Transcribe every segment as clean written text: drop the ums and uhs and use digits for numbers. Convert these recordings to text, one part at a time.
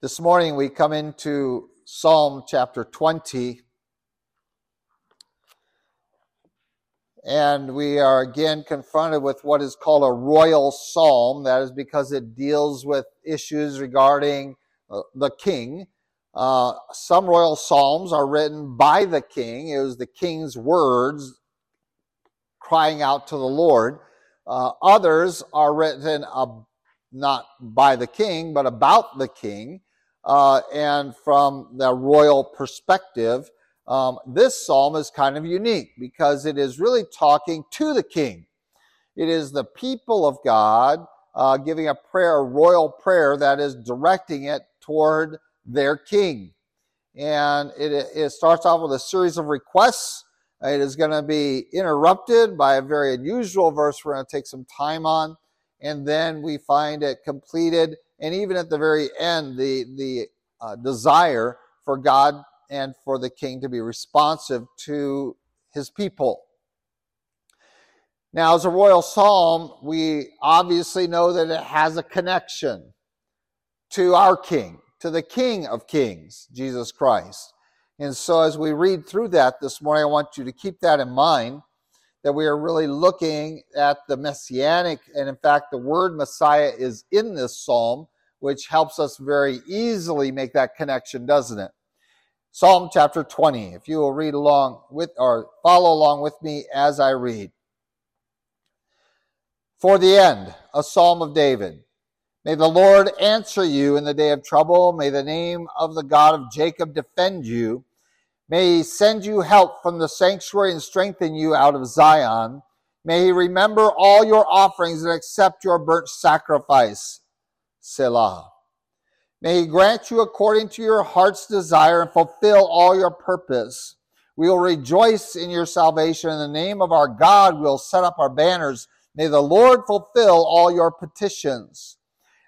This morning we come into Psalm chapter 20, and we are again confronted with what is called a royal psalm. That is because it deals with issues regarding the king. Some royal psalms are written by the king. It was the king's words crying out to the Lord. Others are written not by the king, but about the king. And from the royal perspective, this psalm is kind of unique because it is really talking to the king. It is the people of God giving a royal prayer that is directing it toward their king. And it starts off with a series of requests. It is going to be interrupted by a very unusual verse we're going to take some time on. And then we find it completed. And even at the very end, the desire for God and for the king to be responsive to his people. Now, as a royal psalm, we obviously know that it has a connection to our king, to the King of Kings, Jesus Christ. And so as we read through that this morning, I want you to keep that in mind, that we are really looking at the messianic, and in fact, the word Messiah is in this psalm, which helps us very easily make that connection, doesn't it? Psalm chapter 20, if you will read along with, or follow along with me as I read. For the end, a psalm of David. May the Lord answer you in the day of trouble. May the name of the God of Jacob defend you. May he send you help from the sanctuary and strengthen you out of Zion. May he remember all your offerings and accept your burnt sacrifice. Selah. May he grant you according to your heart's desire and fulfill all your purpose. We will rejoice in your salvation. In the name of our God, we will set up our banners. May the Lord fulfill all your petitions.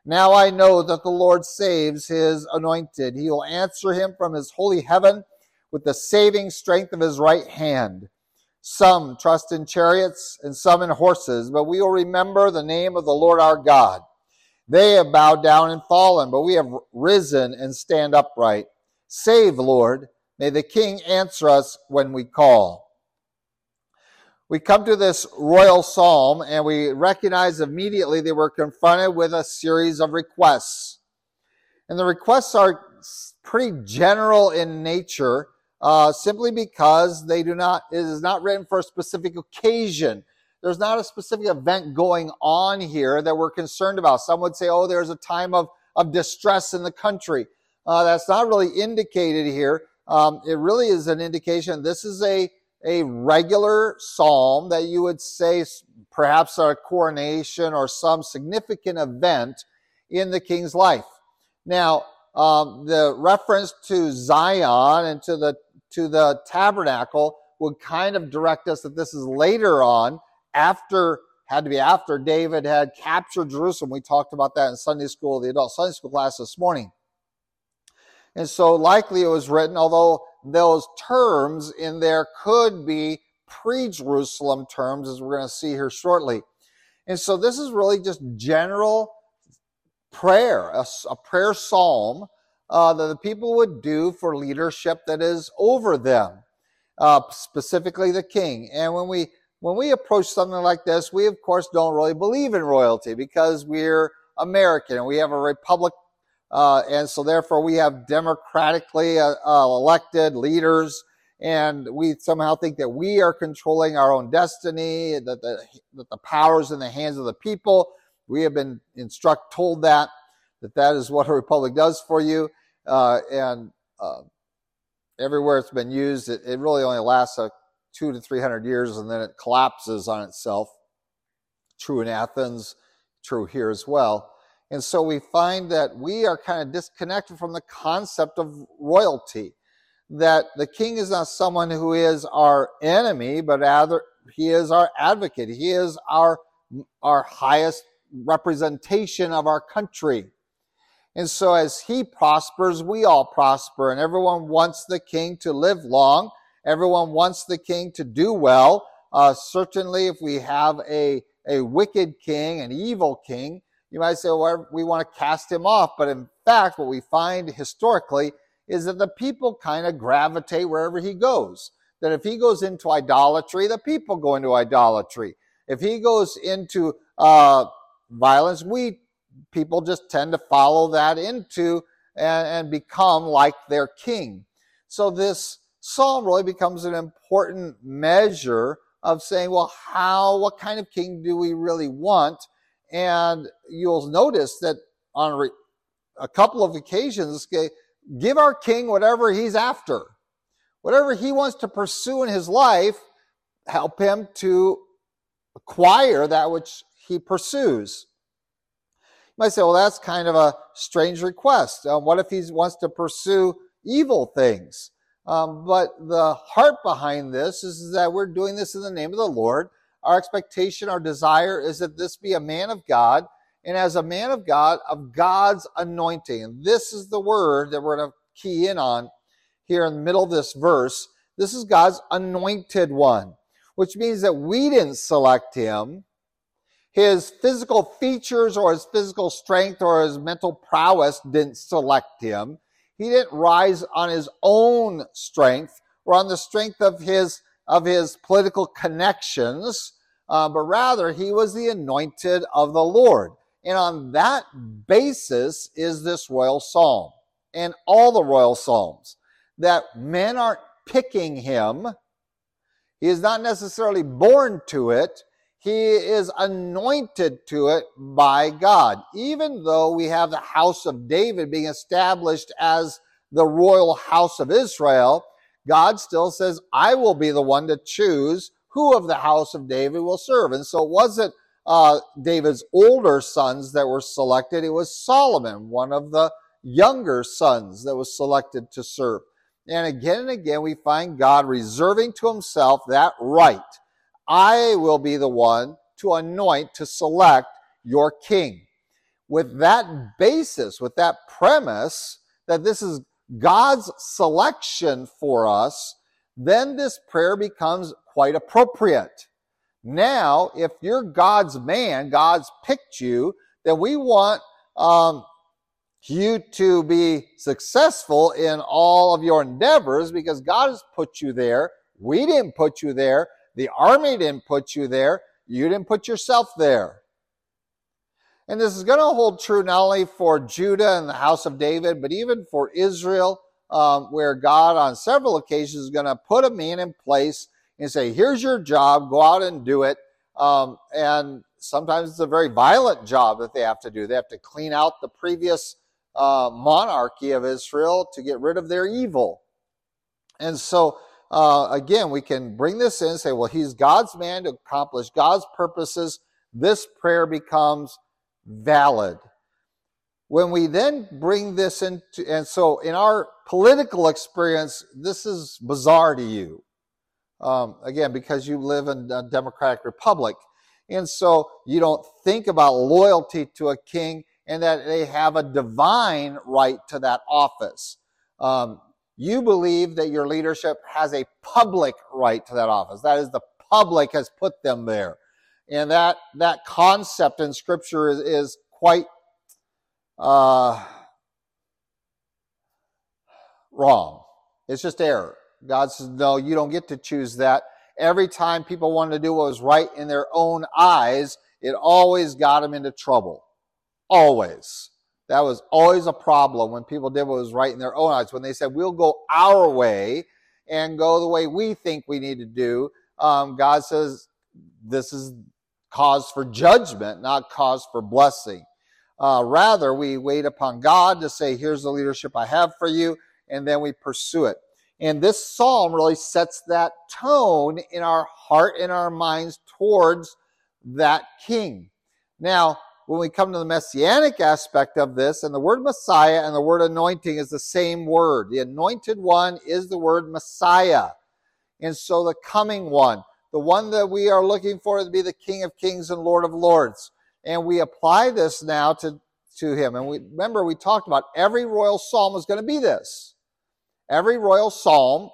Now I know that the Lord saves his anointed. He will answer him from his holy heaven with the saving strength of his right hand. Some trust in chariots and some in horses, but we will remember the name of the Lord our God. They have bowed down and fallen, but we have risen and stand upright. Save, Lord. May the King answer us when we call. We come to this royal psalm, and we recognize immediately they were confronted with a series of requests. And the requests are pretty general in nature, simply because it is not written for a specific occasion. There's not a specific event going on here that we're concerned about. Some would say, there's a time of distress in the country. That's not really indicated here. It really is an indication. This is a regular psalm that you would say perhaps a coronation or some significant event in the king's life. Now, the reference to Zion and to the tabernacle would kind of direct us that this is later on, after David had captured Jerusalem. We talked about that in Sunday school, the adult Sunday school class this morning. And so likely it was written, although those terms in there could be pre-Jerusalem terms, as we're going to see here shortly. And so this is really just general prayer, a prayer psalm that the people would do for leadership that is over them, specifically the king. And when we approach something like this, we of course don't really believe in royalty because we're American and we have a republic, and so therefore we have democratically elected leaders, and we somehow think that we are controlling our own destiny, that the power is in the hands of the people. We have been told that is what a republic does for you. And everywhere it's been used, it really only lasts 200 to 300 years, and then it collapses on itself. True in Athens, true here as well. And so we find that we are kind of disconnected from the concept of royalty, that the king is not someone who is our enemy, but rather he is our advocate. He is our highest representation of our country. And so as he prospers, we all prosper, and everyone wants the king to live long. Everyone wants the king to do well. Certainly if we have a wicked king, an evil king, you might say, well, we want to cast him off. But in fact, what we find historically is that the people kind of gravitate wherever he goes. That if he goes into idolatry, the people go into idolatry. If he goes into violence, people just tend to follow that into and become like their king. So this psalm really becomes an important measure of saying, well, what kind of king do we really want? And you'll notice that on a couple of occasions, give our king whatever he's after. Whatever he wants to pursue in his life, help him to acquire that which he pursues. You might say, well, that's kind of a strange request. What if he wants to pursue evil things? But the heart behind this is that we're doing this in the name of the Lord. Our expectation, our desire is that this be a man of God, and as a man of God, of God's anointing. And this is the word that we're going to key in on here in the middle of this verse. This is God's anointed one, which means that we didn't select him. His physical features or his physical strength or his mental prowess didn't select him. He didn't rise on his own strength or on the strength of his political connections, but rather he was the anointed of the Lord. And on that basis is this royal psalm and all the royal psalms, that men aren't picking him. He is not necessarily born to it. He is anointed to it by God. Even though we have the house of David being established as the royal house of Israel, God still says, I will be the one to choose who of the house of David will serve. And so it wasn't David's older sons that were selected. It was Solomon, one of the younger sons, that was selected to serve. And again, we find God reserving to himself that right. I will be the one to anoint, to select your king. With that basis, with that premise, that this is God's selection for us, then this prayer becomes quite appropriate. Now, if you're God's man, God's picked you, then we want you to be successful in all of your endeavors because God has put you there. We didn't put you there. The army didn't put you there. You didn't put yourself there. And this is going to hold true not only for Judah and the house of David, but even for Israel, where God on several occasions is going to put a man in place and say, here's your job, go out and do it. And sometimes it's a very violent job that they have to do. They have to clean out the previous monarchy of Israel to get rid of their evil. And so, again, we can bring this in and say, well, he's God's man to accomplish God's purposes. This prayer becomes valid. When we then bring this into, and so in our political experience, this is bizarre to you. Again, because you live in a democratic republic. And so you don't think about loyalty to a king and that they have a divine right to that office. You believe that your leadership has a public right to that office. That is, the public has put them there. And that concept in Scripture is quite wrong. It's just error. God says, no, you don't get to choose that. Every time people wanted to do what was right in their own eyes, it always got them into trouble. Always. That was always a problem when people did what was right in their own eyes. When they said, we'll go our way and go the way we think we need to do, God says, this is cause for judgment, not cause for blessing. Rather, we wait upon God to say, here's the leadership I have for you, and then we pursue it. And this psalm really sets that tone in our heart and our minds towards that king. Now, when we come to the messianic aspect of this, and the word Messiah and the word anointing is the same word. The anointed one is the word Messiah. And so the coming one, the one that we are looking for to be the King of Kings and Lord of Lords. And we apply this now to him. And remember, we talked about every royal psalm is going to be this. Every royal psalm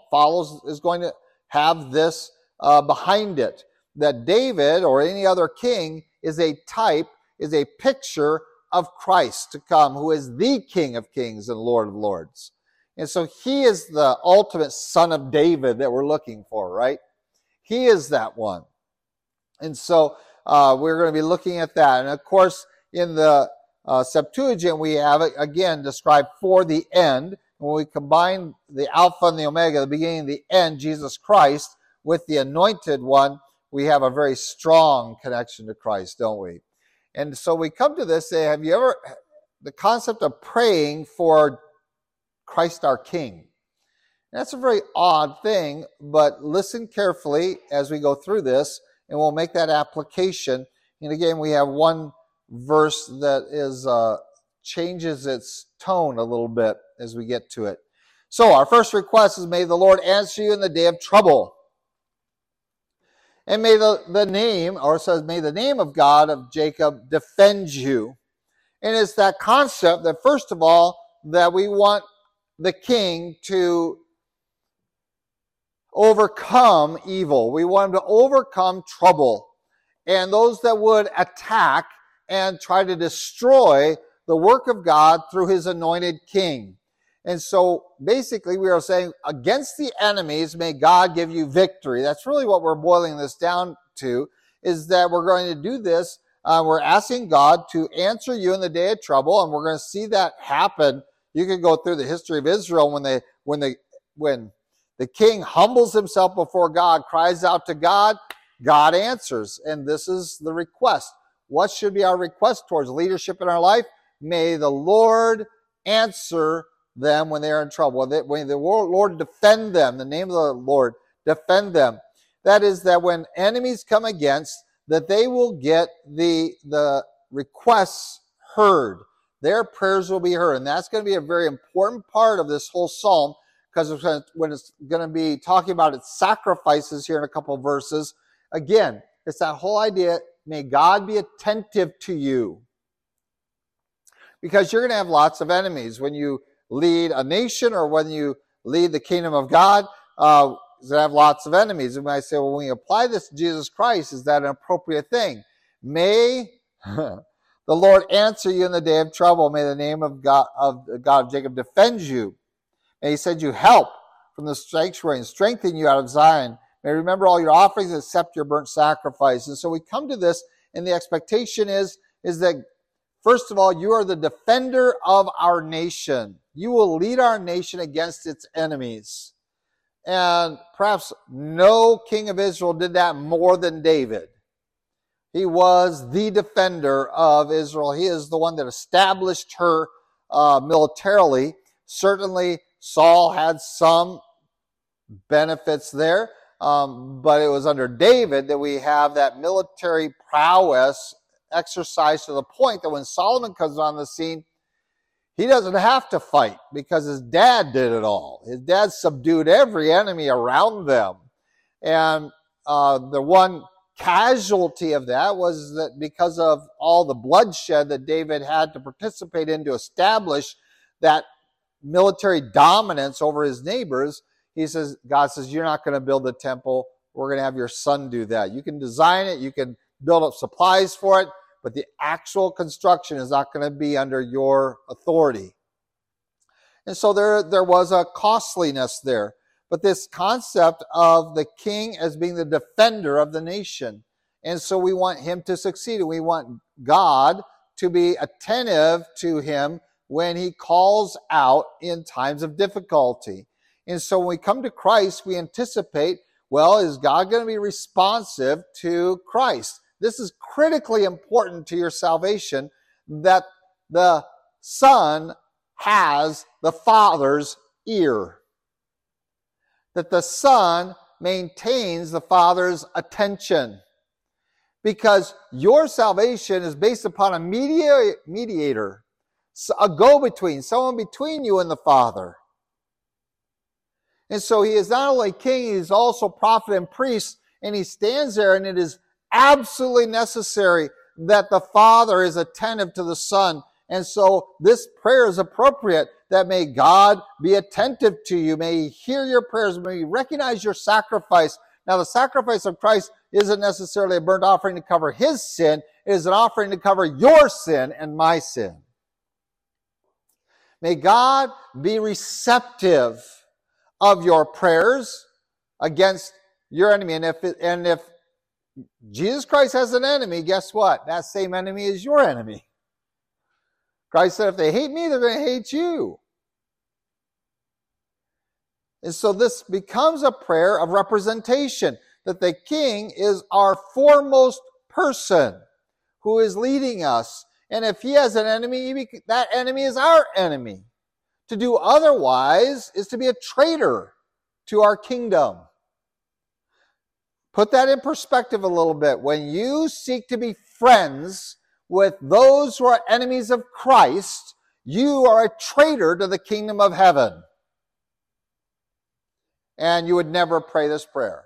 is going to have this behind it, that David or any other king is a type, is a picture of Christ to come, who is the King of Kings and Lord of Lords. And so he is the ultimate son of David that we're looking for, right? He is that one. And so we're going to be looking at that. And of course, in the Septuagint, we have it again described for the end. When we combine the Alpha and the Omega, the beginning and the end, Jesus Christ, with the Anointed One, we have a very strong connection to Christ, don't we? And so we come to this, say, have you ever, the concept of praying for Christ our King. And that's a very odd thing, but listen carefully as we go through this, and we'll make that application. And again, we have one verse that is changes its tone a little bit as we get to it. So our first request is, may the Lord answer you in the day of trouble. And may the name of God of Jacob defend you. And it's that concept that, first of all, that we want the king to overcome evil. We want him to overcome trouble. And those that would attack and try to destroy the work of God through his anointed king. And so basically we are saying, against the enemies, may God give you victory. That's really what we're boiling this down to, is that we're going to do this. We're asking God to answer you in the day of trouble, and we're going to see that happen. You can go through the history of Israel when the king humbles himself before God, cries out to God, God answers. And this is the request. What should be our request towards leadership in our life? May the Lord answer them when they are in trouble. When the Lord defend them, the name of the Lord, defend them. That is, that when enemies come against, that they will get the requests heard. Their prayers will be heard. And that's going to be a very important part of this whole psalm, because when it's going to be talking about its sacrifices here in a couple of verses, again, it's that whole idea, may God be attentive to you. Because you're going to have lots of enemies when you lead a nation or when you lead the kingdom of God. It's going to have lots of enemies. And when I say, well, when you apply this to Jesus Christ, is that an appropriate thing? May the Lord answer you in the day of trouble. May the name of God of Jacob defend you. May he send you help from the sanctuary and strengthen you out of Zion. May remember all your offerings and accept your burnt sacrifice. And so we come to this, and the expectation is that, first of all, you are the defender of our nation. You will lead our nation against its enemies. And perhaps no king of Israel did that more than David. He was the defender of Israel. He is the one that established her militarily. Certainly, Saul had some benefits there, but it was under David that we have that military prowess exercise, to the point that when Solomon comes on the scene, he doesn't have to fight because his dad did it all. His dad subdued every enemy around them. And the one casualty of that was that because of all the bloodshed that David had to participate in to establish that military dominance over his neighbors, God says, you're not going to build the temple. We're going to have your son do that. You can design it. You can build up supplies for it, but the actual construction is not going to be under your authority. And so there was a costliness there. But this concept of the king as being the defender of the nation. And so we want him to succeed. We want God to be attentive to him when he calls out in times of difficulty. And so when we come to Christ, we anticipate, well, is God going to be responsive to Christ? This is critically important to your salvation, that the Son has the Father's ear, that the Son maintains the Father's attention, because your salvation is based upon a mediator, a go-between, someone between you and the Father. And so he is not only king, he is also prophet and priest, and he stands there, and it is absolutely necessary that the Father is attentive to the Son. And so this prayer is appropriate, that may God be attentive to you, may he hear your prayers, may he recognize your sacrifice. Now the sacrifice of Christ isn't necessarily a burnt offering to cover his sin, It is an offering to cover your sin and my sin. May God be receptive of your prayers against your enemy. And if Jesus Christ has an enemy, guess what? That same enemy is your enemy. Christ said, if they hate me, they're going to hate you. And so this becomes a prayer of representation, that the king is our foremost person who is leading us. And if he has an enemy, that enemy is our enemy. To do otherwise is to be a traitor to our kingdom. Put that in perspective a little bit. When you seek to be friends with those who are enemies of Christ, you are a traitor to the kingdom of heaven. And you would never pray this prayer.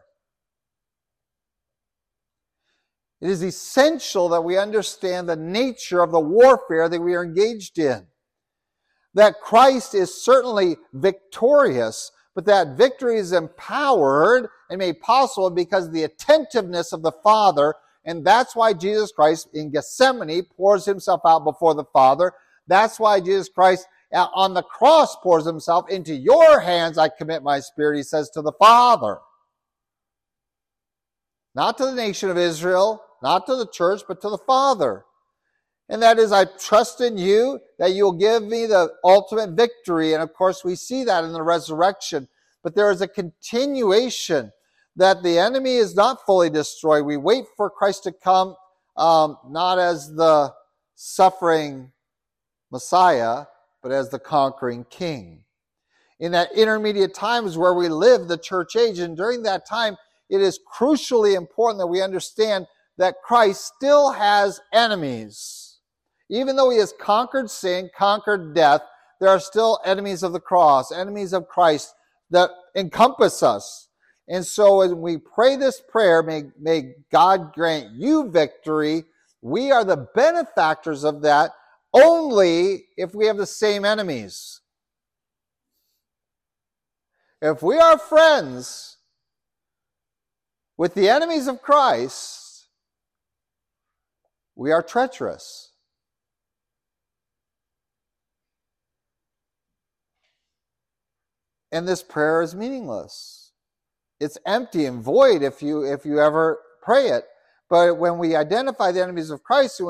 It is essential that we understand the nature of the warfare that we are engaged in. That Christ is certainly victorious, but that victory is empowered and made possible because of the attentiveness of the Father, and that's why Jesus Christ in Gethsemane pours himself out before the Father. That's why Jesus Christ on the cross pours himself, into your hands I commit my spirit, he says to the Father. Not to the nation of Israel, not to the church, but to the Father. And that is, I trust in you that you'll give me the ultimate victory. And of course, we see that in the resurrection. But there is a continuation that the enemy is not fully destroyed. We wait for Christ to come, not as the suffering Messiah, but as the conquering King. In that intermediate time is where we live, the church age. And during that time, it is crucially important that we understand that Christ still has enemies. Even though he has conquered sin, conquered death, there are still enemies of the cross, enemies of Christ that encompass us. And so when we pray this prayer, may God grant you victory, we are the benefactors of that only if we have the same enemies. If we are friends with the enemies of Christ, we are treacherous. And this prayer is meaningless. It's empty and void if you ever pray it. But when we identify the enemies of Christ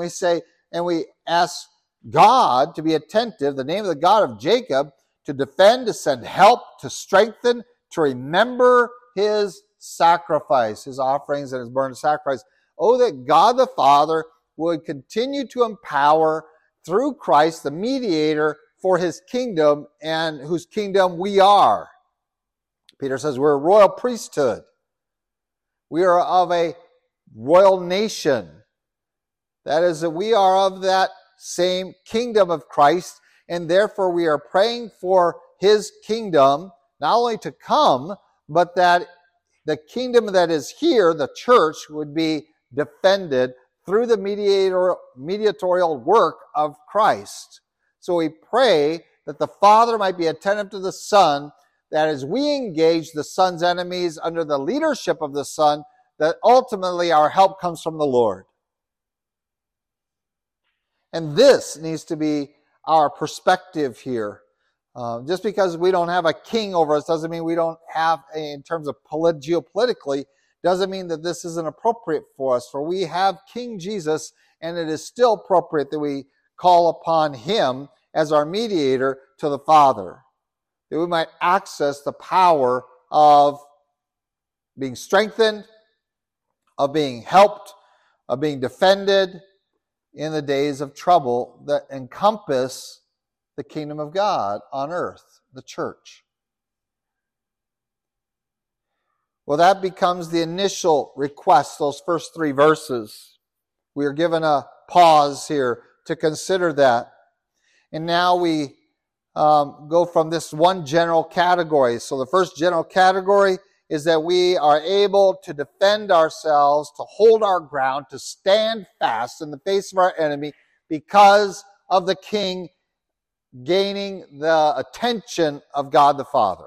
and we ask God to be attentive, the name of the God of Jacob, to defend, to send help, to strengthen, to remember his sacrifice, his offerings and his burnt sacrifice. Oh, that God the Father would continue to empower through Christ, the mediator, for his kingdom, and whose kingdom we are. Peter says we're a royal priesthood. We are of a royal nation. That is, that we are of that same kingdom of Christ, and therefore we are praying for his kingdom, not only to come, but that the kingdom that is here, the church, would be defended through the mediatorial work of Christ. So we pray that the Father might be attentive to the Son, that as we engage the Son's enemies under the leadership of the Son, that ultimately our help comes from the Lord. And this needs to be our perspective here. Just because we don't have a king over us doesn't mean we don't have, in terms of geopolitically, doesn't mean that this isn't appropriate for us. For we have King Jesus, and it is still appropriate that we call upon him as our mediator to the Father, that we might access the power of being strengthened, of being helped, of being defended in the days of trouble that encompass the kingdom of God on earth, the church. Well, that becomes the initial request, those first three verses. We are given a pause here to consider that. And now we go from this one general category. So the first general category is that we are able to defend ourselves, to hold our ground, to stand fast in the face of our enemy because of the King gaining the attention of God the Father.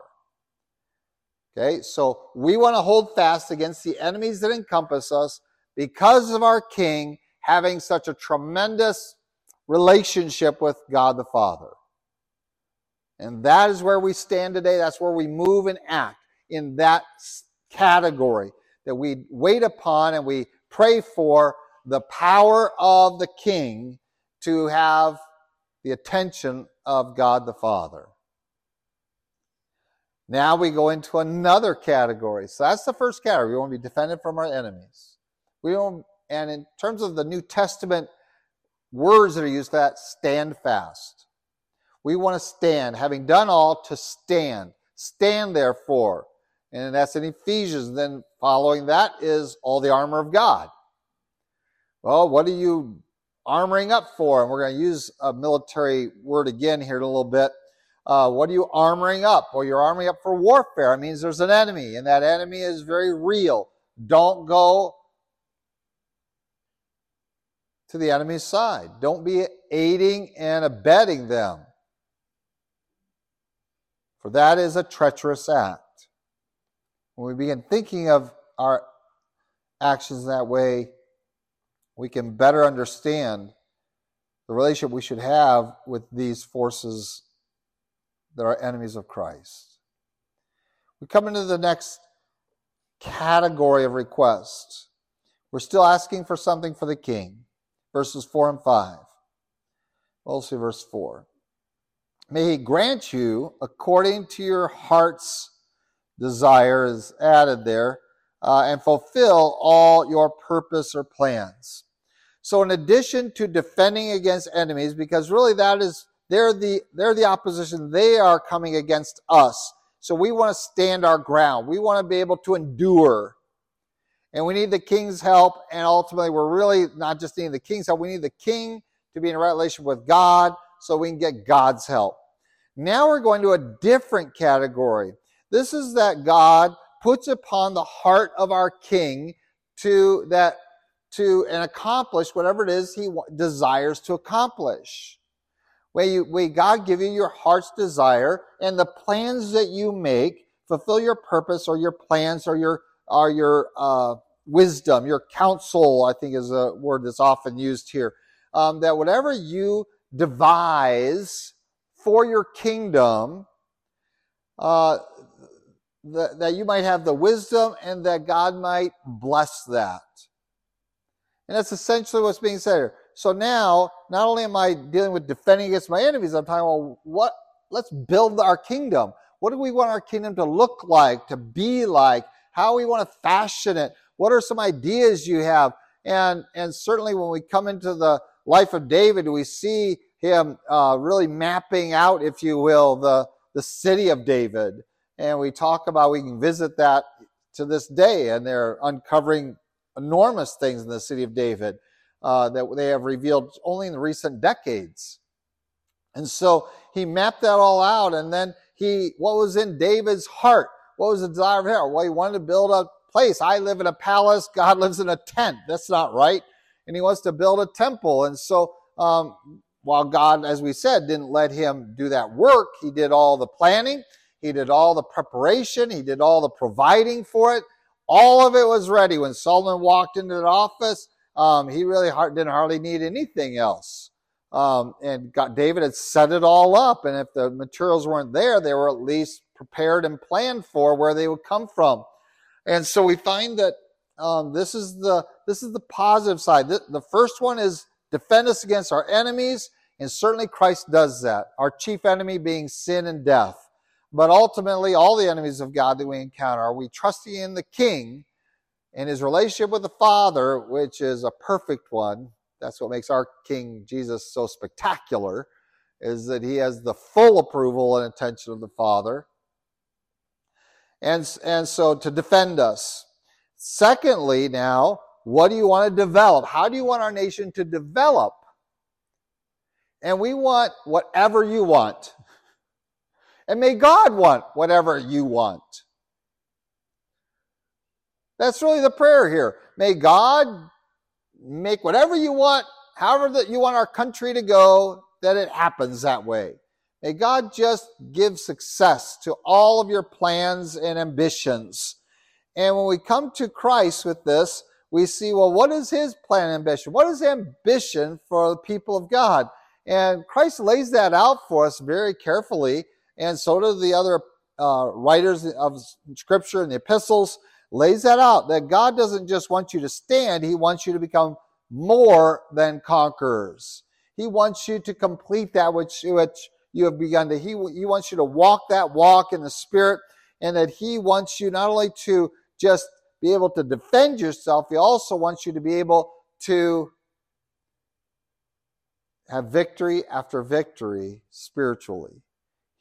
Okay, so we want to hold fast against the enemies that encompass us because of our King having such a tremendous relationship with God the Father. And that is where we stand today. That's where we move and act, in that category that we wait upon and we pray for the power of the King to have the attention of God the Father. Now we go into another category. So that's the first category. We want to be defended from our enemies. And in terms of the New Testament words that are used for that, stand fast. We want to stand, having done all to stand. Stand therefore. And that's in Ephesians. Then following that is all the armor of God. Well, what are you armoring up for? And we're going to use a military word again here in a little bit. What are you armoring up? Well, you're armoring up for warfare. It means there's an enemy, and that enemy is very real. Don't go to the enemy's side. Don't be aiding and abetting them, for that is a treacherous act. When we begin thinking of our actions that way, we can better understand the relationship we should have with these forces that are enemies of Christ. We come into the next category of requests. We're still asking for something for the King. Verses 4 and 5. We'll see verse 4. May He grant you according to your heart's desire is added there, and fulfill all your purpose or plans. So in addition to defending against enemies, because really that is, they're the opposition. They are coming against us. So we want to stand our ground. We want to be able to endure. And we need the King's help. And ultimately, we're really not just needing the King's help. We need the King to be in a right relationship with God so we can get God's help. Now we're going to a different category. This is that God puts upon the heart of our King to accomplish whatever it is He desires to accomplish. May God give you your heart's desire, and the plans that you make fulfill your purpose or your plans or your wisdom, your counsel, I think is a word that's often used here. That whatever you devise for your kingdom, that you might have the wisdom and that God might bless that. And that's essentially what's being said here. So now, not only am I dealing with defending against my enemies, I'm talking about let's build our kingdom. What do we want our kingdom to look like, to be like? How we want to fashion it? What are some ideas you have? And certainly when we come into the life of David, we see him really mapping out, if you will, the city of David. And we talk about, we can visit that to this day, and they're uncovering enormous things in the city of David that they have revealed only in the recent decades. And so he mapped that all out, and then what was in David's heart? What was the desire of his heart? Well, he wanted to build a place. I live in a palace, God lives in a tent. That's not right. And he wants to build a temple. And so while God, as we said, didn't let him do that work, he did all the planning. He did all the preparation. He did all the providing for it. All of it was ready. When Solomon walked into the office, he really didn't hardly need anything else. David had set it all up. And if the materials weren't there, they were at least prepared and planned for where they would come from. And so we find that this is the positive side. The first one is defend us against our enemies. And certainly Christ does that. Our chief enemy being sin and death. But ultimately, all the enemies of God that we encounter, are we trusting in the King and His relationship with the Father, which is a perfect one? That's what makes our King Jesus so spectacular, is that He has the full approval and attention of the Father. And so to defend us. Secondly, now, what do you want to develop? How do you want our nation to develop? And we want whatever you want. And may God want whatever you want. That's really the prayer here. May God make whatever you want, however that you want our country to go, that it happens that way. May God just give success to all of your plans and ambitions. And when we come to Christ with this, we see, well, what is his plan and ambition? What is ambition for the people of God? And Christ lays that out for us very carefully, and so do the other writers of Scripture and the epistles, lays that out, that God doesn't just want you to stand, he wants you to become more than conquerors. He wants you to complete that which you have begun to. He wants you to walk that walk in the Spirit, and that he wants you not only to just be able to defend yourself, he also wants you to be able to have victory after victory spiritually.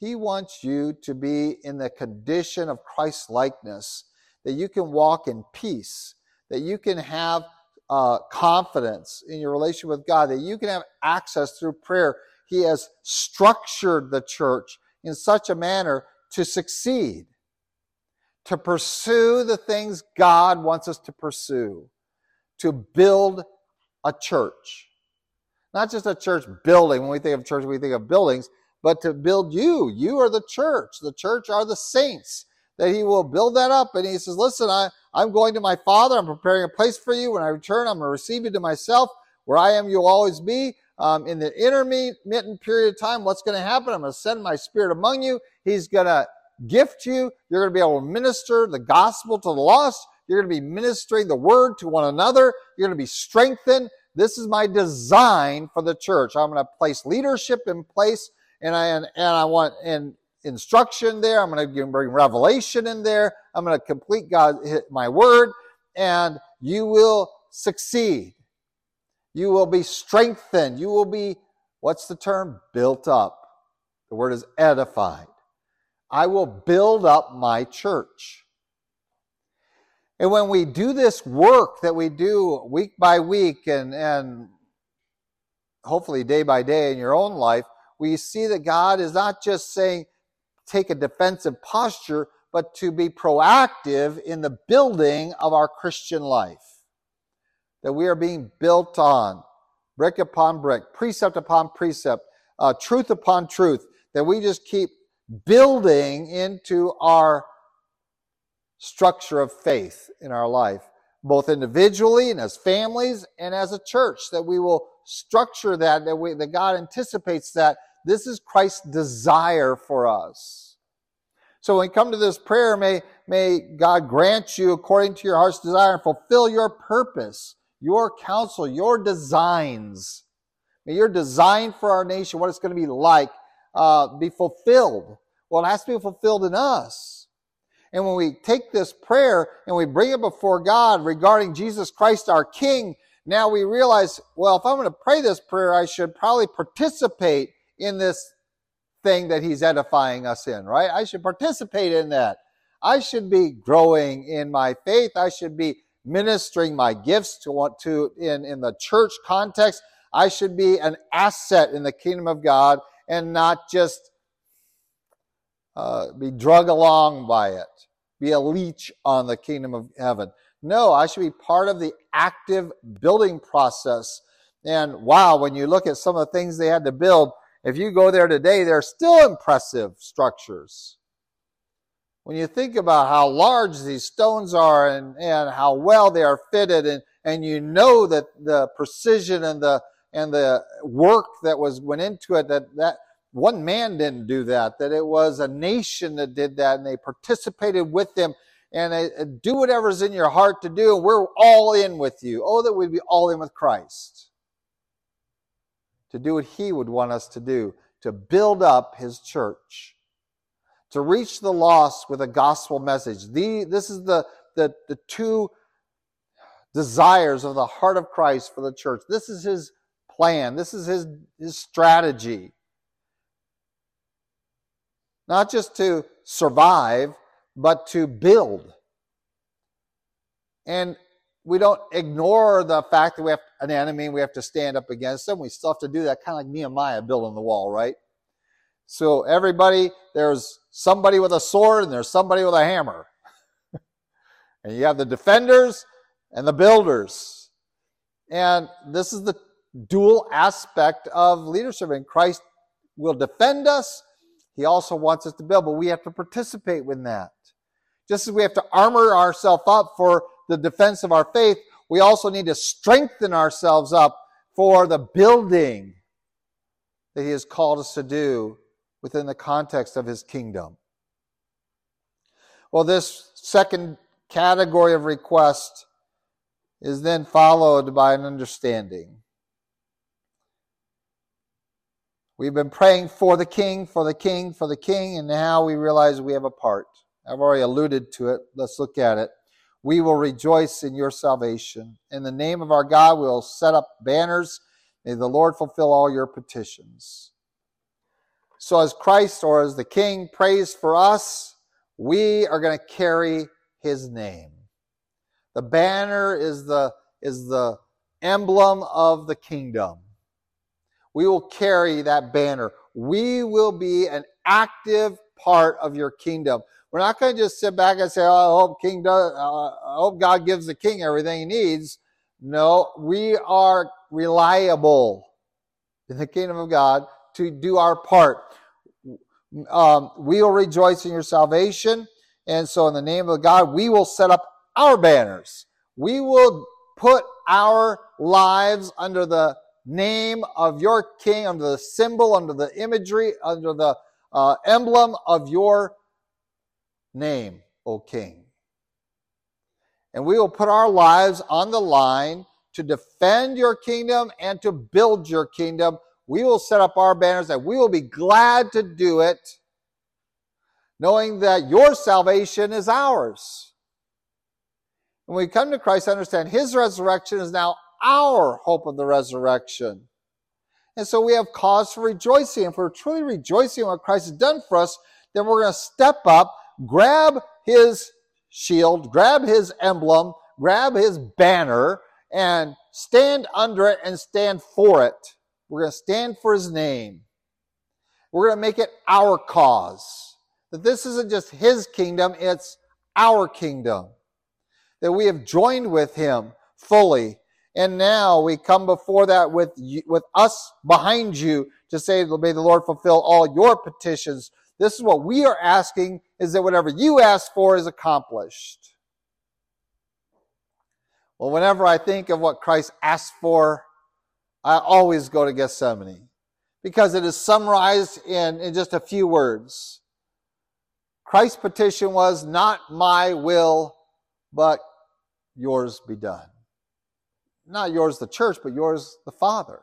He wants you to be in the condition of Christ-likeness, that you can walk in peace, that you can have confidence in your relationship with God, that you can have access through prayer. He has structured the church in such a manner to succeed, to pursue the things God wants us to pursue, to build a church. Not just a church building. When we think of church, we think of buildings, but to build you. You are the church. The church are the saints. That he will build that up. And he says, listen, I'm going to my Father. I'm preparing a place for you. When I return, I'm going to receive you to myself. Where I am, you'll always be. In the intermittent period of time, what's going to happen? I'm going to send my Spirit among you. He's going to gift you. You're going to be able to minister the gospel to the lost. You're going to be ministering the word to one another. You're going to be strengthened. This is my design for the church. I'm going to place leadership in place, and I want an instruction there. I'm going to bring revelation in there. I'm going to complete my word, and you will succeed. You will be strengthened. You will be, what's the term? Built up. The word is edified. I will build up my church. And when we do this work that we do week by week and hopefully day by day in your own life, we see that God is not just saying take a defensive posture, but to be proactive in the building of our Christian life. That we are being built on, brick upon brick, precept upon precept, truth upon truth, that we just keep building into our structure of faith in our life, both individually and as families and as a church, that we will structure that God anticipates that. This is Christ's desire for us. So when we come to this prayer, may God grant you according to your heart's desire and fulfill your purpose, your counsel, your designs. May your design for our nation, what it's going to be like, be fulfilled. Well, it has to be fulfilled in us. And when we take this prayer and we bring it before God regarding Jesus Christ, our King, now we realize, well, if I'm going to pray this prayer, I should probably participate in this thing that he's edifying us in, right? I should participate in that. I should be growing in my faith. I should be ministering my gifts in the church context. I should be an asset in the kingdom of God and not just be drug along by it, be a leech on the kingdom of heaven. No, I should be part of the active building process. And wow, when you look at some of the things they had to build, if you go there today, they're still impressive structures. When you think about how large these stones are and how well they are fitted, and you know that the precision and the work that went into it, that one man didn't do that, that it was a nation that did that, and they participated with them, and they do whatever's in your heart to do, and we're all in with you. Oh, that we'd be all in with Christ to do what he would want us to do, to build up his church, to reach the lost with a gospel message. This is the two desires of the heart of Christ for the church. This is his plan. This is his strategy. Not just to survive, but to build. And we don't ignore the fact that we have an enemy and we have to stand up against them. We still have to do that, kind of like Nehemiah building the wall, right? So everybody, there's somebody with a sword and there's somebody with a hammer. And you have the defenders and the builders. And this is the dual aspect of leadership. And Christ will defend us. He also wants us to build, but we have to participate in that. Just as we have to armor ourselves up for the defense of our faith, we also need to strengthen ourselves up for the building that he has called us to do within the context of his kingdom. Well, this second category of request is then followed by an understanding. We've been praying for the king, for the king, for the king, and now we realize we have a part. I've already alluded to it. Let's look at it. We will rejoice in your salvation. In the name of our God, we will set up banners. May the Lord fulfill all your petitions. So as Christ, or as the king, prays for us, we are going to carry his name. The banner is the emblem of the kingdom. We will carry that banner. We will be an active part of your kingdom. We're not going to just sit back and say, "Oh, I hope God gives the king everything he needs." No, we are reliable in the kingdom of God to do our part. We will rejoice in your salvation. And so in the name of God, we will set up our banners. We will put our lives under the name of your king, under the symbol, under the imagery, under the emblem of your name, O king. And we will put our lives on the line to defend your kingdom and to build your kingdom. We will set up our banners and we will be glad to do it, knowing that your salvation is ours. When we come to Christ, understand his resurrection is now our hope of the resurrection. And so we have cause for rejoicing. If we're truly rejoicing in what Christ has done for us, then we're going to step up, grab his shield, grab his emblem, grab his banner, and stand under it and stand for it. We're going to stand for his name. We're going to make it our cause. That this isn't just his kingdom, it's our kingdom. That we have joined with him fully. And now we come before that with us behind you to say, may the Lord fulfill all your petitions. This is what we are asking, is that whatever you ask for is accomplished. Well, whenever I think of what Christ asked for, I always go to Gethsemane, because it is summarized in just a few words. Christ's petition was, not my will, but yours be done. Not yours, the church, but yours, the Father.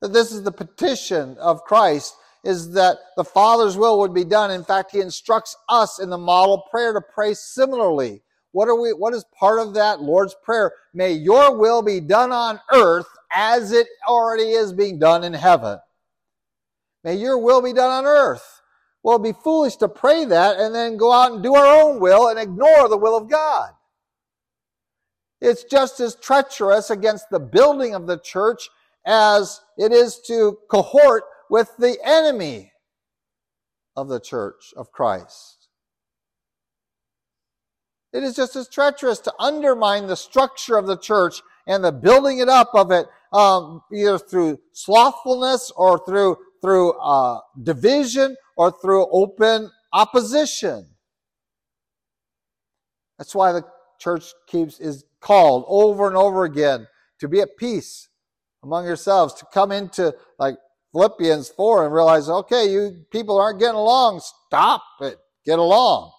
That this is the petition of Christ, is that the Father's will would be done. In fact, he instructs us in the model prayer to pray similarly. What is part of that Lord's Prayer? May your will be done on earth as it already is being done in heaven. May your will be done on earth. Well, it'd be foolish to pray that and then go out and do our own will and ignore the will of God. It's just as treacherous against the building of the church as it is to cohort with the enemy of the church of Christ. It is just as treacherous to undermine the structure of the church and the building it up of it, either through slothfulness or through division or through open opposition. That's why the church is called over and over again to be at peace among yourselves, to come into like Philippians 4 and realize, okay, you people aren't getting along. Stop it. Get along.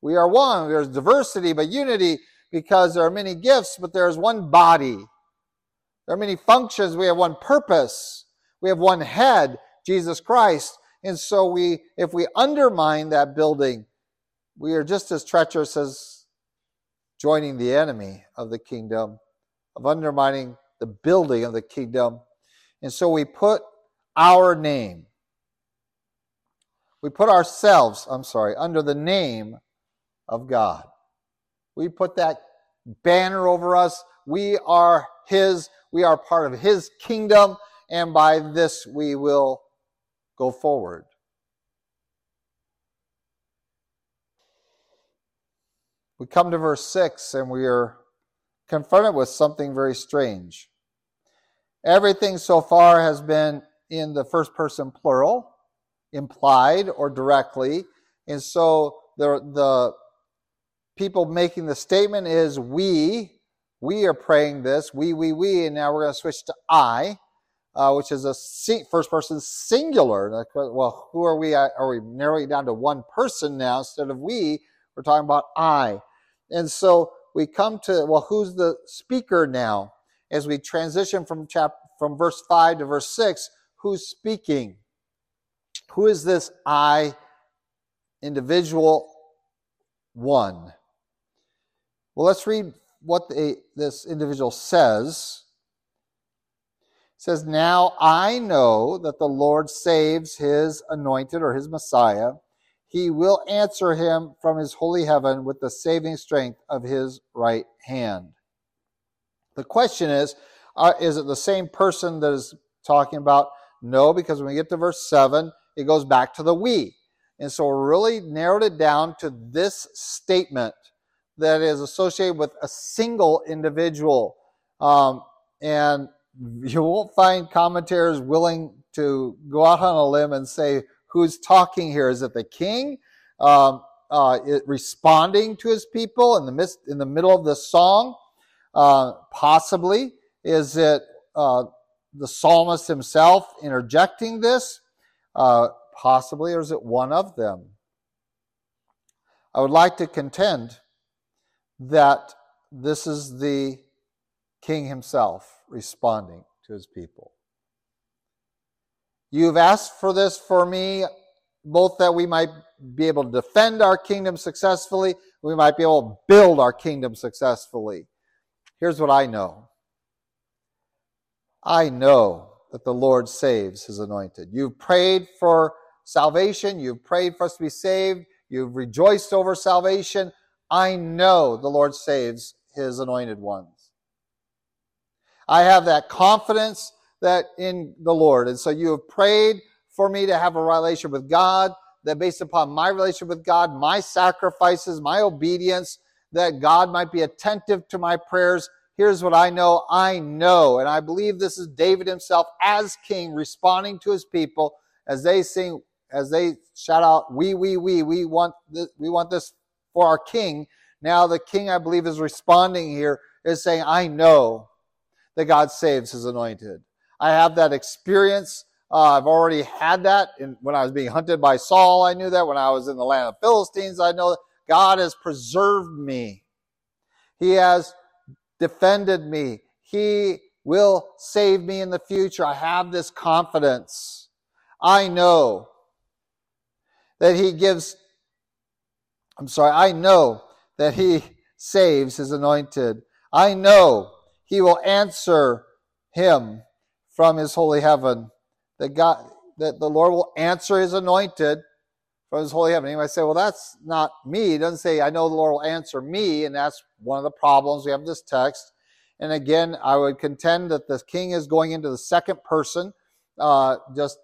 We are one. There's diversity, but unity, because there are many gifts, but there is one body. There are many functions. We have one purpose. We have one head, Jesus Christ. And so if we undermine that building, we are just as treacherous as joining the enemy of the kingdom, of undermining the building of the kingdom. And so we put our name. We put ourselves, under the name of God. We put that banner over us. We are his. We are part of his kingdom. And by this we will go forward. We come to verse 6 and we are confronted with something very strange. Everything so far has been in the first person plural, implied or directly. And so the people making the statement is we, We are praying this, we, and now we're going to switch to I, which is a first person singular. Like, well, who are we? Are we narrowing it down to one person now instead of we? We're talking about I. And so we come to, well, who's the speaker now? As we transition from verse 5 to verse 6, who's speaking? Who is this I individual one? Well, let's read what this individual says. It says, now I know that the Lord saves his anointed, or his Messiah. He will answer him from his holy heaven with the saving strength of his right hand. The question is it the same person that is talking about? No, because when we get to verse 7, it goes back to the we. And so we're really narrowed it down to this statement that is associated with a single individual. And you won't find commentators willing to go out on a limb and say, who's talking here? Is it the king responding to his people in the middle of the song? Possibly. Is it the psalmist himself interjecting this? Possibly. Or is it one of them? I would like to contend that this is the king himself responding to his people. You've asked for this for me, both that we might be able to defend our kingdom successfully, we might be able to build our kingdom successfully. Here's what I know. I know that the Lord saves his anointed. You've prayed for salvation. You've prayed for us to be saved. You've rejoiced over salvation. I know the Lord saves his anointed ones. I have that confidence that in the Lord. And so you have prayed for me to have a relationship with God, that based upon my relationship with God, my sacrifices, my obedience, that God might be attentive to my prayers. Here's what I know, and I believe this is David himself as king responding to his people as they sing, as they shout out, we want this for our king. Now the king, I believe, is responding here, is saying, I know that God saves his anointed. I have that experience. I've already had that. When I was being hunted by Saul, I knew that. When I was in the land of Philistines, I know that God has preserved me. He has defended me. He will save me in the future. I have this confidence. I know that he saves his anointed. I know he will answer him from his holy heaven, that the Lord will answer his anointed from his holy heaven. You might say, well, that's not me. It doesn't say, I know the Lord will answer me, and that's one of the problems we have in this text. And again, I would contend that the king is going into the second person, just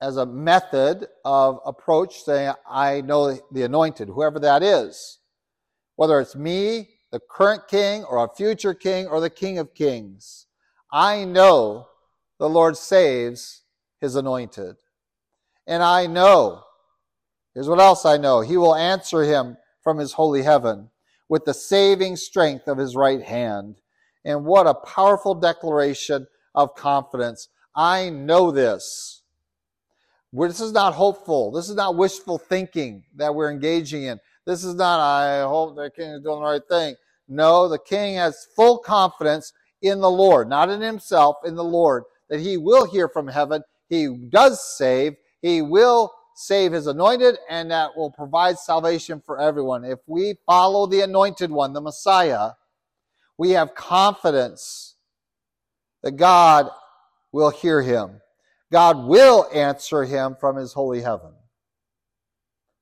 as a method of approach, saying, I know the anointed, whoever that is. Whether it's me, the current king, or a future king, or the King of Kings. I know the Lord saves his anointed. And I know, here's what else I know, he will answer him from his holy heaven with the saving strength of his right hand. And what a powerful declaration of confidence. I know this. This is not hopeful. This is not wishful thinking that we're engaging in. This is not, I hope the king is doing the right thing. No, the king has full confidence in the Lord, not in himself, in the Lord, that he will hear from heaven, he does save, he will save his anointed, and that will provide salvation for everyone. If we follow the anointed one, the Messiah, we have confidence that God will hear him. God will answer him from his holy heaven.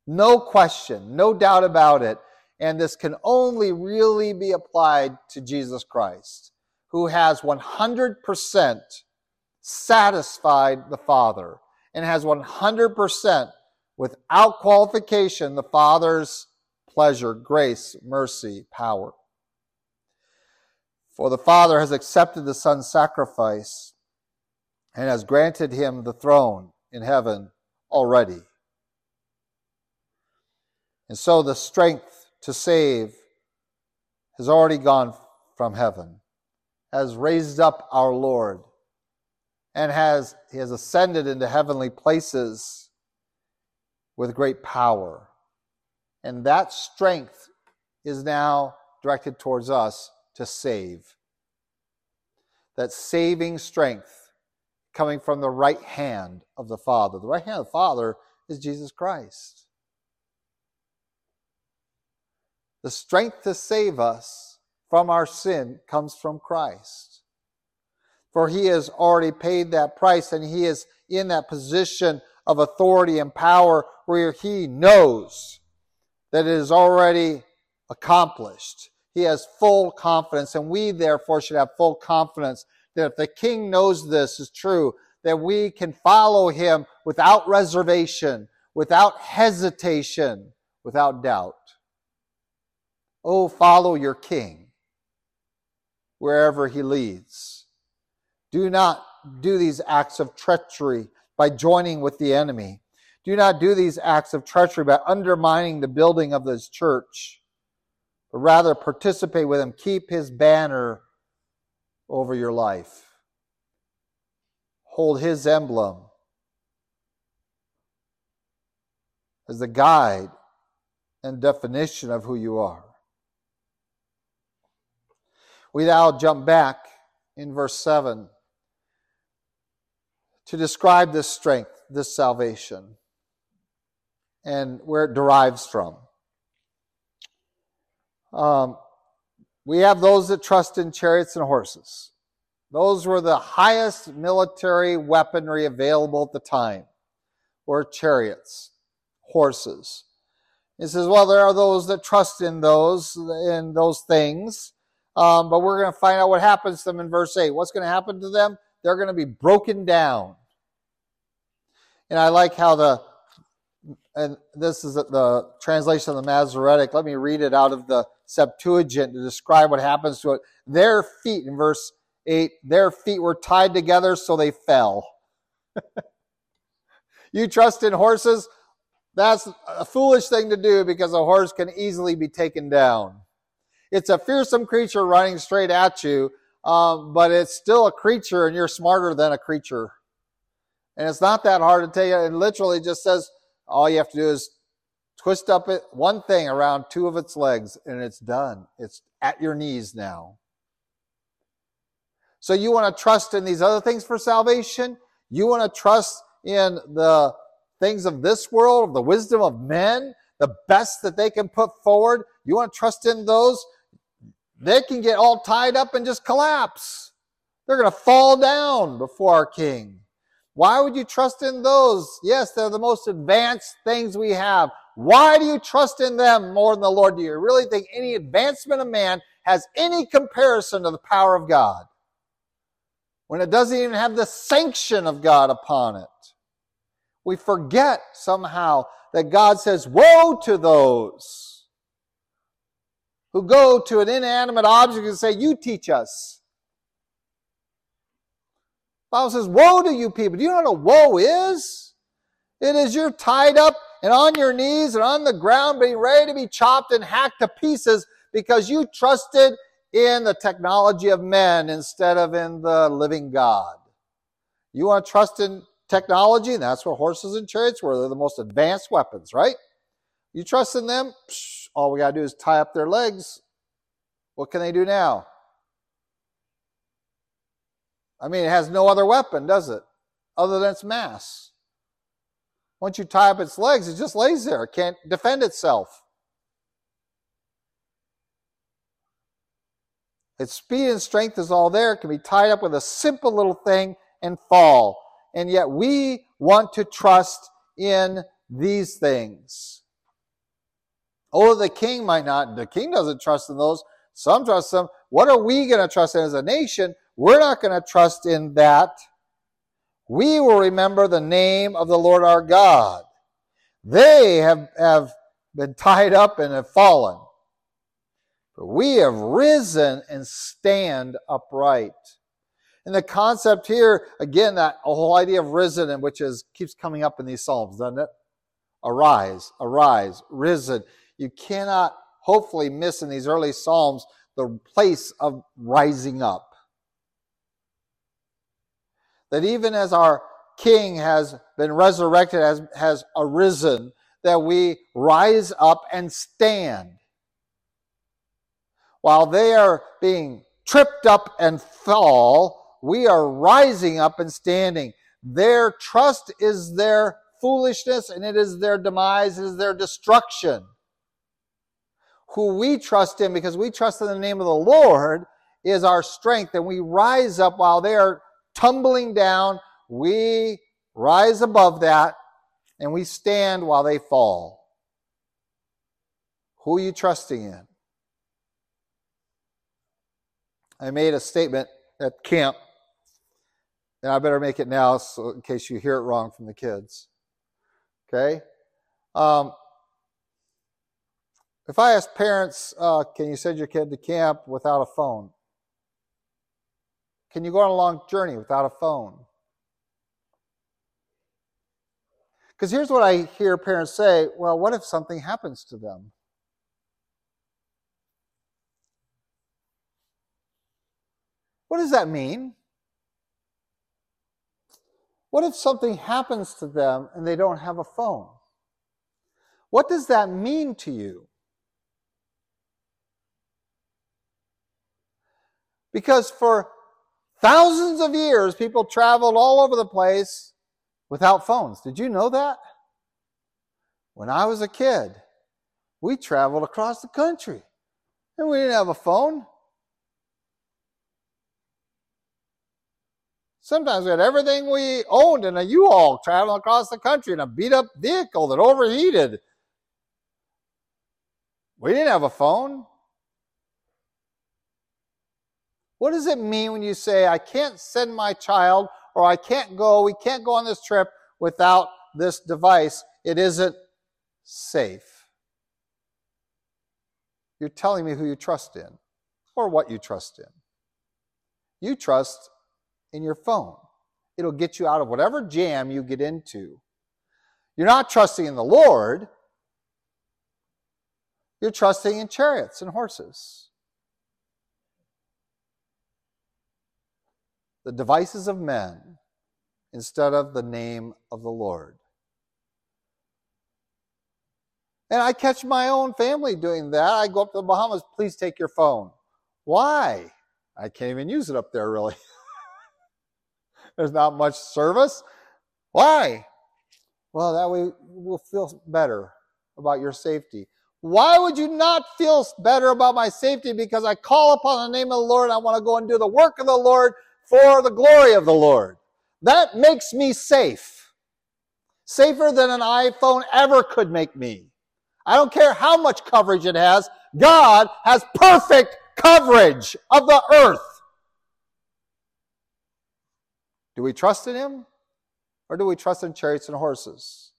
No question, no doubt about it. And this can only really be applied to Jesus Christ, who has 100% satisfied the Father and has 100% without qualification the Father's pleasure, grace, mercy, power. For the Father has accepted the Son's sacrifice and has granted him the throne in heaven already. And so the strength to save has already gone from heaven, has raised up our Lord, and he has ascended into heavenly places with great power. And that strength is now directed towards us to save. That saving strength coming from the right hand of the Father. The right hand of the Father is Jesus Christ. The strength to save us from our sin comes from Christ. For he has already paid that price, and he is in that position of authority and power where he knows that it is already accomplished. He has full confidence, and we therefore should have full confidence that if the King knows this is true, that we can follow him without reservation, without hesitation, without doubt. Oh, follow your King wherever he leads. Do not do these acts of treachery by joining with the enemy. Do not do these acts of treachery by undermining the building of this church. But rather participate with him. Keep his banner over your life. Hold his emblem as the guide and definition of who you are. We now jump back in verse 7 to describe this strength, this salvation, and where it derives from. We have those that trust in chariots and horses. Those were the highest military weaponry available at the time, were chariots, horses. It says, well, there are those that trust in those things, but we're going to find out what happens to them in verse 8. What's going to happen to them? They're going to be broken down. And I like how and this is the translation of the Masoretic. Let me read it out of the Septuagint to describe what happens to it. Their feet, in verse 8, their feet were tied together, so they fell. You trust in horses? That's a foolish thing to do because a horse can easily be taken down. It's a fearsome creature running straight at you, but it's still a creature, and you're smarter than a creature. And it's not that hard to tell you. It literally just says, all you have to do is twist up one thing around two of its legs, and it's done. It's at your knees now. So you want to trust in these other things for salvation? You want to trust in the things of this world, the wisdom of men, the best that they can put forward? You want to trust in those? They can get all tied up and just collapse. They're going to fall down before our King. Why would you trust in those? Yes, they're the most advanced things we have. Why do you trust in them more than the Lord? Do you really think any advancement of man has any comparison to the power of God, when it doesn't even have the sanction of God upon it? We forget somehow that God says, woe to those who go to an inanimate object and say, you teach us. The Bible says, woe to you people. Do you know what a woe is? It is you're tied up and on your knees and on the ground being ready to be chopped and hacked to pieces because you trusted in the technology of men instead of in the living God. You want to trust in technology? And that's what horses and chariots were. They're the most advanced weapons, right? You trust in them? All we got to do is tie up their legs. What can they do now? I mean, it has no other weapon, does it? Other than its mass. Once you tie up its legs, it just lays there. It can't defend itself. Its speed and strength is all there. It can be tied up with a simple little thing and fall. And yet we want to trust in these things. Oh, the King might not. The King doesn't trust in those. Some trust them. What are we going to trust in as a nation? We're not going to trust in that. We will remember the name of the Lord our God. They have been tied up and have fallen. But we have risen and stand upright. And the concept here, again, that whole idea of risen, and which is keeps coming up in these Psalms, doesn't it? Arise, arise, risen. You cannot hopefully miss in these early Psalms the place of rising up. That even as our King has been resurrected, has arisen, that we rise up and stand. While they are being tripped up and fall, we are rising up and standing. Their trust is their foolishness, and it is their demise, it is their destruction. Who we trust in, because we trust in the name of the Lord, is our strength, and we rise up while they are tumbling down. We rise above that, and we stand while they fall. Who are you trusting in? I made a statement at camp, and I better make it now so in case you hear it wrong from the kids. Okay? If I ask parents, can you send your kid to camp without a phone? Can you go on a long journey without a phone? Because here's what I hear parents say, well, what if something happens to them? What does that mean? What if something happens to them and they don't have a phone? What does that mean to you? Because for thousands of years, people traveled all over the place without phones. Did you know that? When I was a kid, we traveled across the country and we didn't have a phone. Sometimes we had everything we owned in a U-Haul traveling across the country in a beat-up vehicle that overheated. We didn't have a phone. What does it mean when you say, I can't send my child, or I can't go, we can't go on this trip without this device? It isn't safe. You're telling me who you trust in, or what you trust in. You trust in your phone. It'll get you out of whatever jam you get into. You're not trusting in the Lord. You're trusting in chariots and horses. The devices of men instead of the name of the Lord. And I catch my own family doing that. I go up to the Bahamas, please take your phone. Why? I can't even use it up there, really. There's not much service. Why? Well, that way we'll feel better about your safety. Why would you not feel better about my safety? Because I call upon the name of the Lord. I want to go and do the work of the Lord for the glory of the Lord. That makes me safe. Safer than an iPhone ever could make me. I don't care how much coverage it has. God has perfect coverage of the earth. Do we trust in Him? Or do we trust in chariots and horses?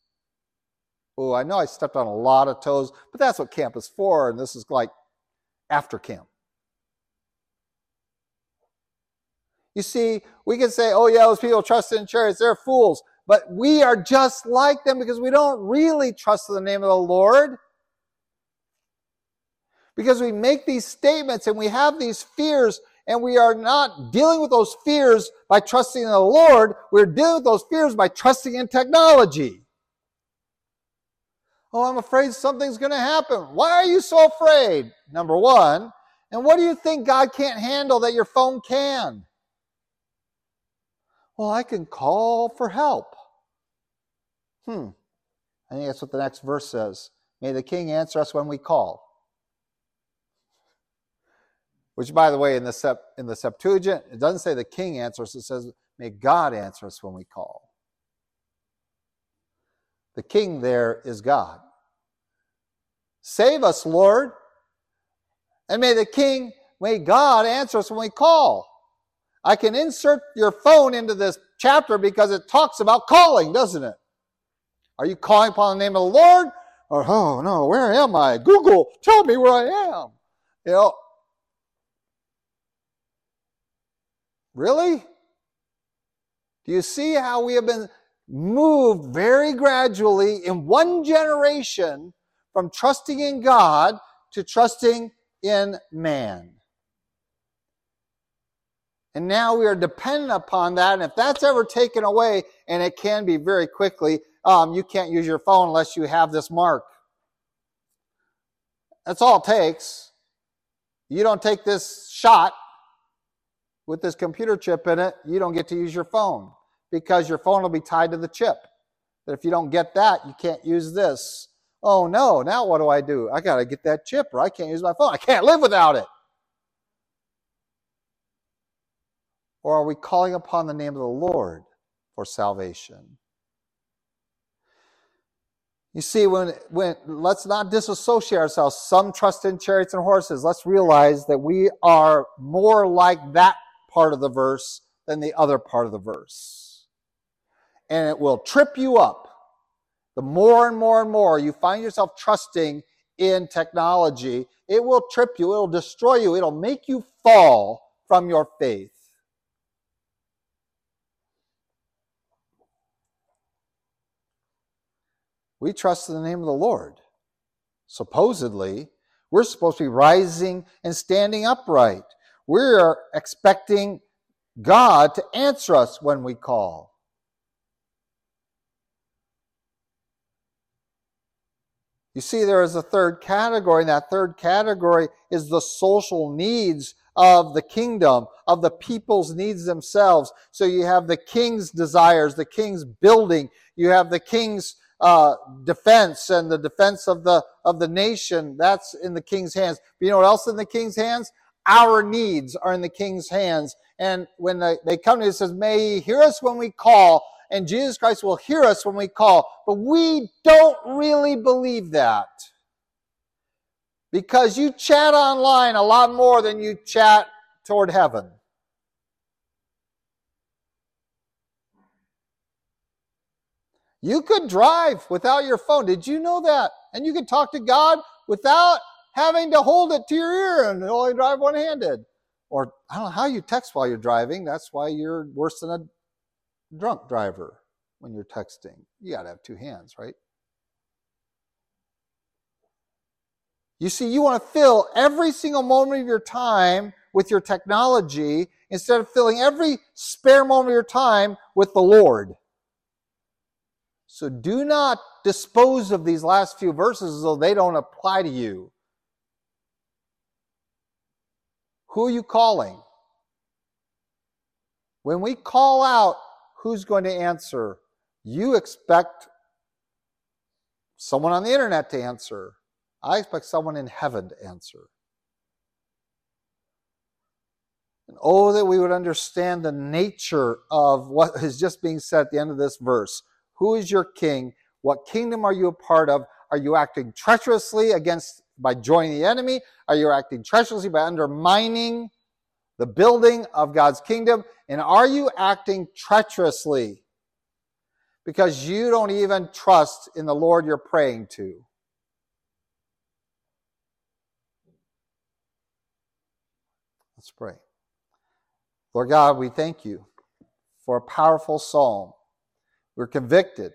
Oh, I know I stepped on a lot of toes, but that's what camp is for, and this is like after camp. You see, we can say, oh yeah, those people trust in chariots, they're fools. But we are just like them because we don't really trust in the name of the Lord. Because we make these statements and we have these fears, and we are not dealing with those fears by trusting in the Lord. We're dealing with those fears by trusting in technology. Oh, I'm afraid something's going to happen. Why are you so afraid? Number one. And what do you think God can't handle that your phone can? Well, I can call for help. I think that's what the next verse says. May the King answer us when we call. Which, by the way, in the Septuagint, it doesn't say the King answers. It says, may God answer us when we call. The King there is God. Save us, Lord. And may God answer us when we call. I can insert your phone into this chapter because it talks about calling, doesn't it? Are you calling upon the name of the Lord? Or, oh no, where am I? Google, tell me where I am. You know, really? Do you see how we have been moved very gradually in one generation from trusting in God to trusting in man? And now we are dependent upon that. And if that's ever taken away, and it can be very quickly, you can't use your phone unless you have this mark. That's all it takes. You don't take this shot with this computer chip in it, you don't get to use your phone, because your phone will be tied to the chip. But if you don't get that, you can't use this. Oh no, now what do? I got to get that chip or I can't use my phone. I can't live without it. Or are we calling upon the name of the Lord for salvation? You see, let's not disassociate ourselves. Some trust in chariots and horses. Let's realize that we are more like that part of the verse than the other part of the verse. And it will trip you up. The more and more and more you find yourself trusting in technology, it will trip you, it'll destroy you, it'll make you fall from your faith. We trust in the name of the Lord. Supposedly, we're supposed to be rising and standing upright. We're expecting God to answer us when we call. You see, there is a third category, and that third category is the social needs of the kingdom, of the people's needs themselves. So you have the king's desires, the king's building, you have the king's defense and the defense of the nation. That's in the king's hands. But you know what else is in the king's hands? Our needs are in the king's hands. And when they come to him, it says, may he hear us when we call, and Jesus Christ will hear us when we call. But we don't really believe that, because you chat online a lot more than you chat toward heaven. You could drive without your phone. Did you know that? And you could talk to God without having to hold it to your ear and only drive one-handed. Or I don't know how you text while you're driving. That's why you're worse than a drunk driver when you're texting. You got to have two hands, right? You see, you want to fill every single moment of your time with your technology instead of filling every spare moment of your time with the Lord. So do not dispose of these last few verses as though they don't apply to you. Who are you calling? When we call out, who's going to answer? You expect someone on the internet to answer. I expect someone in heaven to answer. And oh, that we would understand the nature of what is just being said at the end of this verse. Who is your king? What kingdom are you a part of? Are you acting treacherously by joining the enemy? Are you acting treacherously by undermining the building of God's kingdom? And are you acting treacherously because you don't even trust in the Lord you're praying to? Let's pray. Lord God, we thank you for a powerful psalm. We're convicted.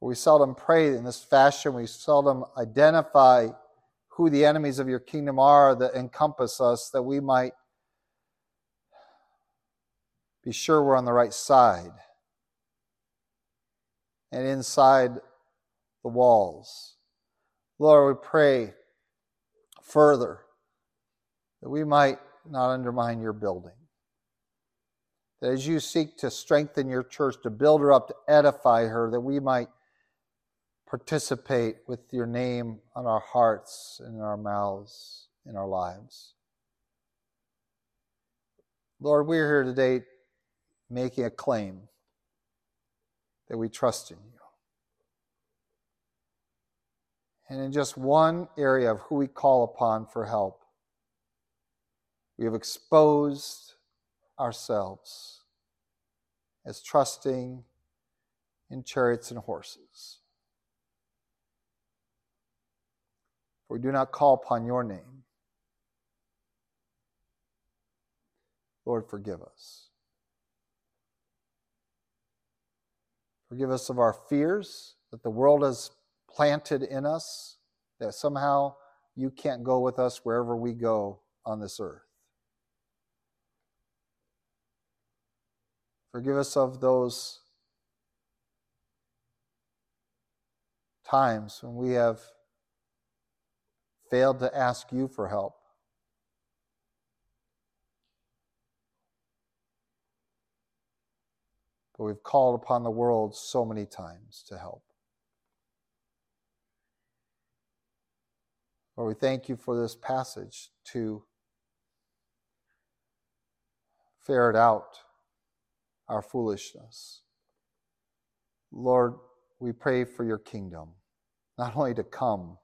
We seldom pray in this fashion. We seldom identify who the enemies of your kingdom are that encompass us, that we might be sure we're on the right side and inside the walls. Lord, we pray further that we might not undermine your building. That as you seek to strengthen your church, to build her up, to edify her, that we might participate with your name on our hearts and in our mouths, in our lives. Lord, we're here today making a claim that we trust in you. And in just one area of who we call upon for help, we have exposed ourselves as trusting in chariots and horses. For we do not call upon your name. Lord, forgive us. Forgive us of our fears that the world has planted in us, that somehow you can't go with us wherever we go on this earth. Forgive us of those times when we have failed to ask you for help. But we've called upon the world so many times to help. Lord, we thank you for this passage to ferret out our foolishness. Lord, we pray for your kingdom, not only to come,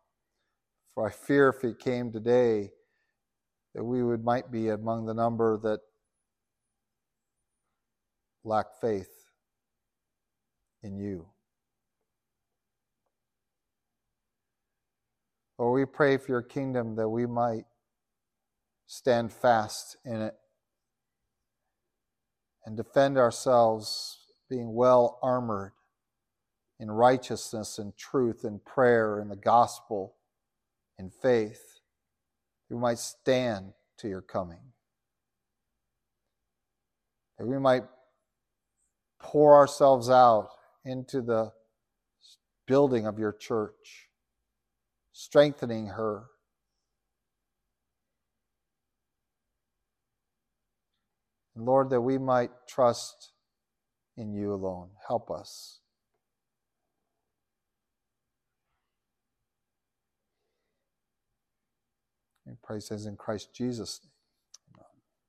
for I fear if it came today that we might be among the number that lack faith in you. Lord, we pray for your kingdom that we might stand fast in it and defend ourselves, being well armored in righteousness and truth and prayer and the gospel and faith. We might stand to your coming. That we might pour ourselves out into the building of your church, strengthening her, and Lord, that we might trust in you alone. Help us. We pray this in Christ Jesus' name.